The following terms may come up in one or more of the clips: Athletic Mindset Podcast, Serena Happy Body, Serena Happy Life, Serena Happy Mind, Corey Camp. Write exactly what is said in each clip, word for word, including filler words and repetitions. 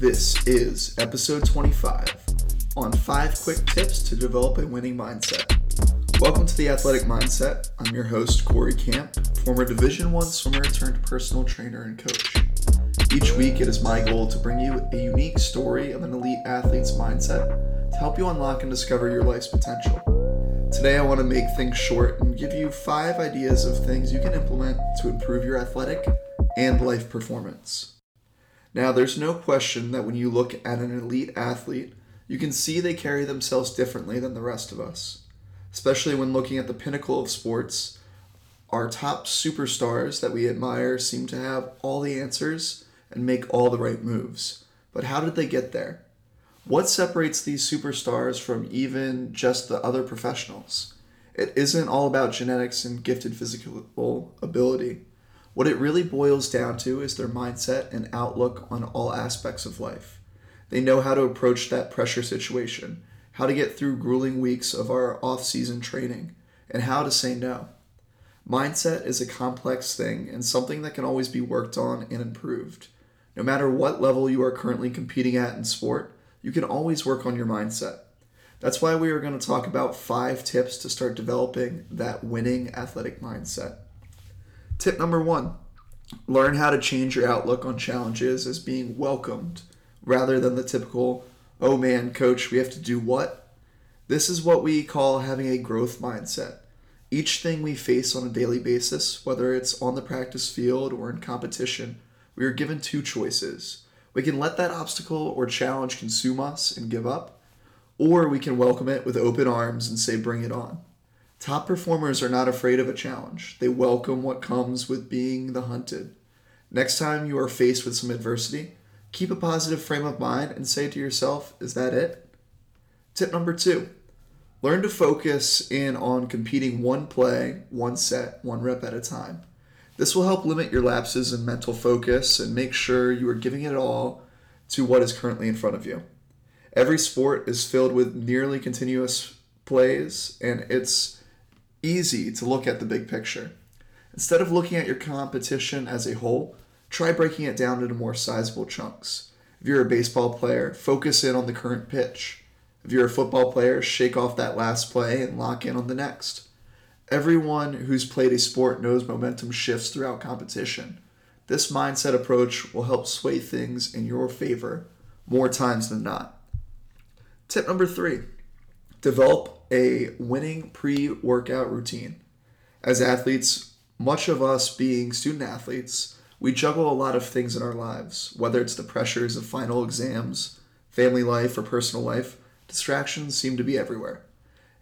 This is episode twenty-five on five quick tips to develop a winning mindset. Welcome to the Athletic Mindset. I'm your host, Corey Camp, former Division One swimmer turned personal trainer and coach. Each week, it is my goal to bring you a unique story of an elite athlete's mindset to help you unlock and discover your life's potential. Today, I want to make things short and give you five ideas of things you can implement to improve your athletic and life performance. Now, there's no question that when you look at an elite athlete, you can see they carry themselves differently than the rest of us. Especially when looking at the pinnacle of sports, our top superstars that we admire seem to have all the answers and make all the right moves. But how did they get there? What separates these superstars from even just the other professionals? It isn't all about genetics and gifted physical ability. What it really boils down to is their mindset and outlook on all aspects of life. They know how to approach that pressure situation, how to get through grueling weeks of our off-season training, and how to say no. Mindset is a complex thing and something that can always be worked on and improved. No matter what level you are currently competing at in sport, you can always work on your mindset. That's why we are going to talk about five tips to start developing that winning athletic mindset. Tip number one, learn how to change your outlook on challenges as being welcomed rather than the typical, oh man, coach, we have to do what? This is what we call having a growth mindset. Each thing we face on a daily basis, whether it's on the practice field or in competition, we are given two choices. We can let that obstacle or challenge consume us and give up, or we can welcome it with open arms and say, bring it on. Top performers are not afraid of a challenge. They welcome what comes with being the hunted. Next time you are faced with some adversity, keep a positive frame of mind and say to yourself, is that it? Tip number two, learn to focus in on competing one play, one set, one rep at a time. This will help limit your lapses in mental focus and make sure you are giving it all to what is currently in front of you. Every sport is filled with nearly continuous plays, and it's easy to look at the big picture. Instead of looking at your competition as a whole, try breaking it down into more sizable chunks. If you're a baseball player, focus in on the current pitch. If you're a football player, shake off that last play and lock in on the next. Everyone who's played a sport knows momentum shifts throughout competition. This mindset approach will help sway things in your favor more times than not. Tip number three, develop a winning pre-workout routine. As athletes, much of us being student athletes, we juggle a lot of things in our lives, whether it's the pressures of final exams, family life, or personal life, distractions seem to be everywhere.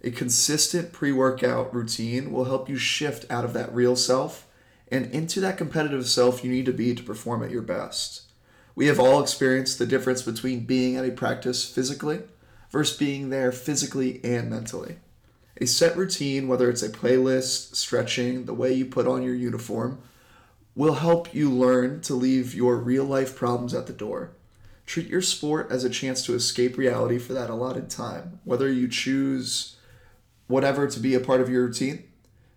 A consistent pre-workout routine will help you shift out of that real self and into that competitive self you need to be to perform at your best. We have all experienced the difference between being at a practice physically versus being there physically and mentally. A set routine, whether it's a playlist, stretching, the way you put on your uniform, will help you learn to leave your real-life problems at the door. Treat your sport as a chance to escape reality for that allotted time, whether you choose whatever to be a part of your routine.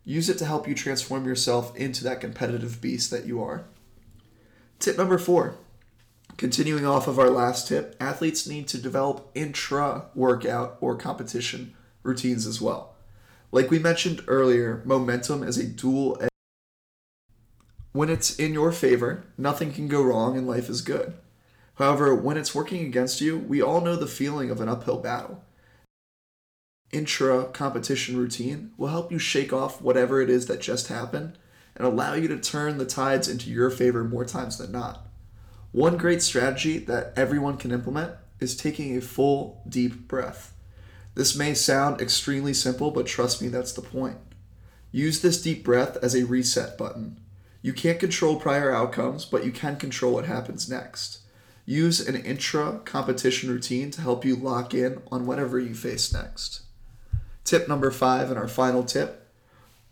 Use it to help you transform yourself into that competitive beast that you are. Tip number four, continuing off of our last tip, athletes need to develop intra-workout or competition routines as well. Like we mentioned earlier, momentum is a dual edge. When it's in your favor, nothing can go wrong and life is good. However, when it's working against you, we all know the feeling of an uphill battle. Intra-competition routine will help you shake off whatever it is that just happened and allow you to turn the tides into your favor more times than not. One great strategy that everyone can implement is taking a full, deep breath. This may sound extremely simple, but trust me, that's the point. Use this deep breath as a reset button. You can't control prior outcomes, but you can control what happens next. Use an intra-competition routine to help you lock in on whatever you face next. Tip number five and our final tip,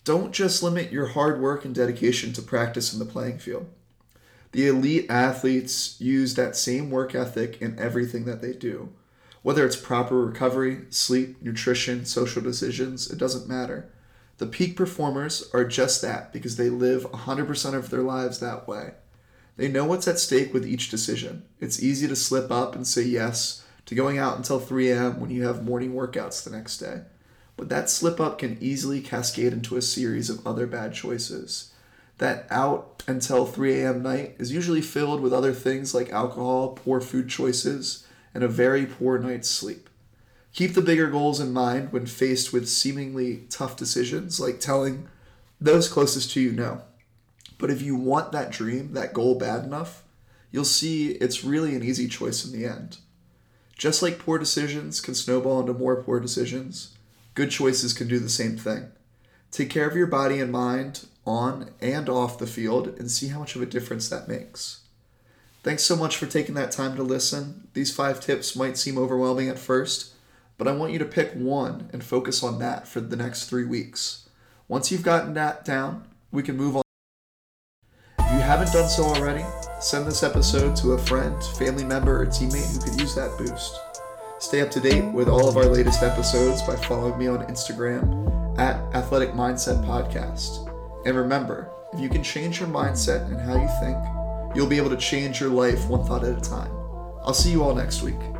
don't just limit your hard work and dedication to practice in the playing field. The elite athletes use that same work ethic in everything that they do. Whether it's proper recovery, sleep, nutrition, social decisions, it doesn't matter. The peak performers are just that because they live one hundred percent of their lives that way. They know what's at stake with each decision. It's easy to slip up and say yes to going out until three a.m. when you have morning workouts the next day. But that slip up can easily cascade into a series of other bad choices. That out until three a.m. night is usually filled with other things like alcohol, poor food choices, and a very poor night's sleep. Keep the bigger goals in mind when faced with seemingly tough decisions, like telling those closest to you no. But if you want that dream, that goal bad enough, you'll see it's really an easy choice in the end. Just like poor decisions can snowball into more poor decisions, good choices can do the same thing. Take care of your body and mind on and off the field and see how much of a difference that makes. Thanks so much for taking that time to listen. These five tips might seem overwhelming at first, but I want you to pick one and focus on that for the next three weeks. Once you've gotten that down, we can move on. If you haven't done so already, send this episode to a friend, family member, or teammate who could use that boost. Stay up to date with all of our latest episodes by following me on Instagram at Athletic Mindset Podcast. And remember, if you can change your mindset and how you think, you'll be able to change your life one thought at a time. I'll see you all next week.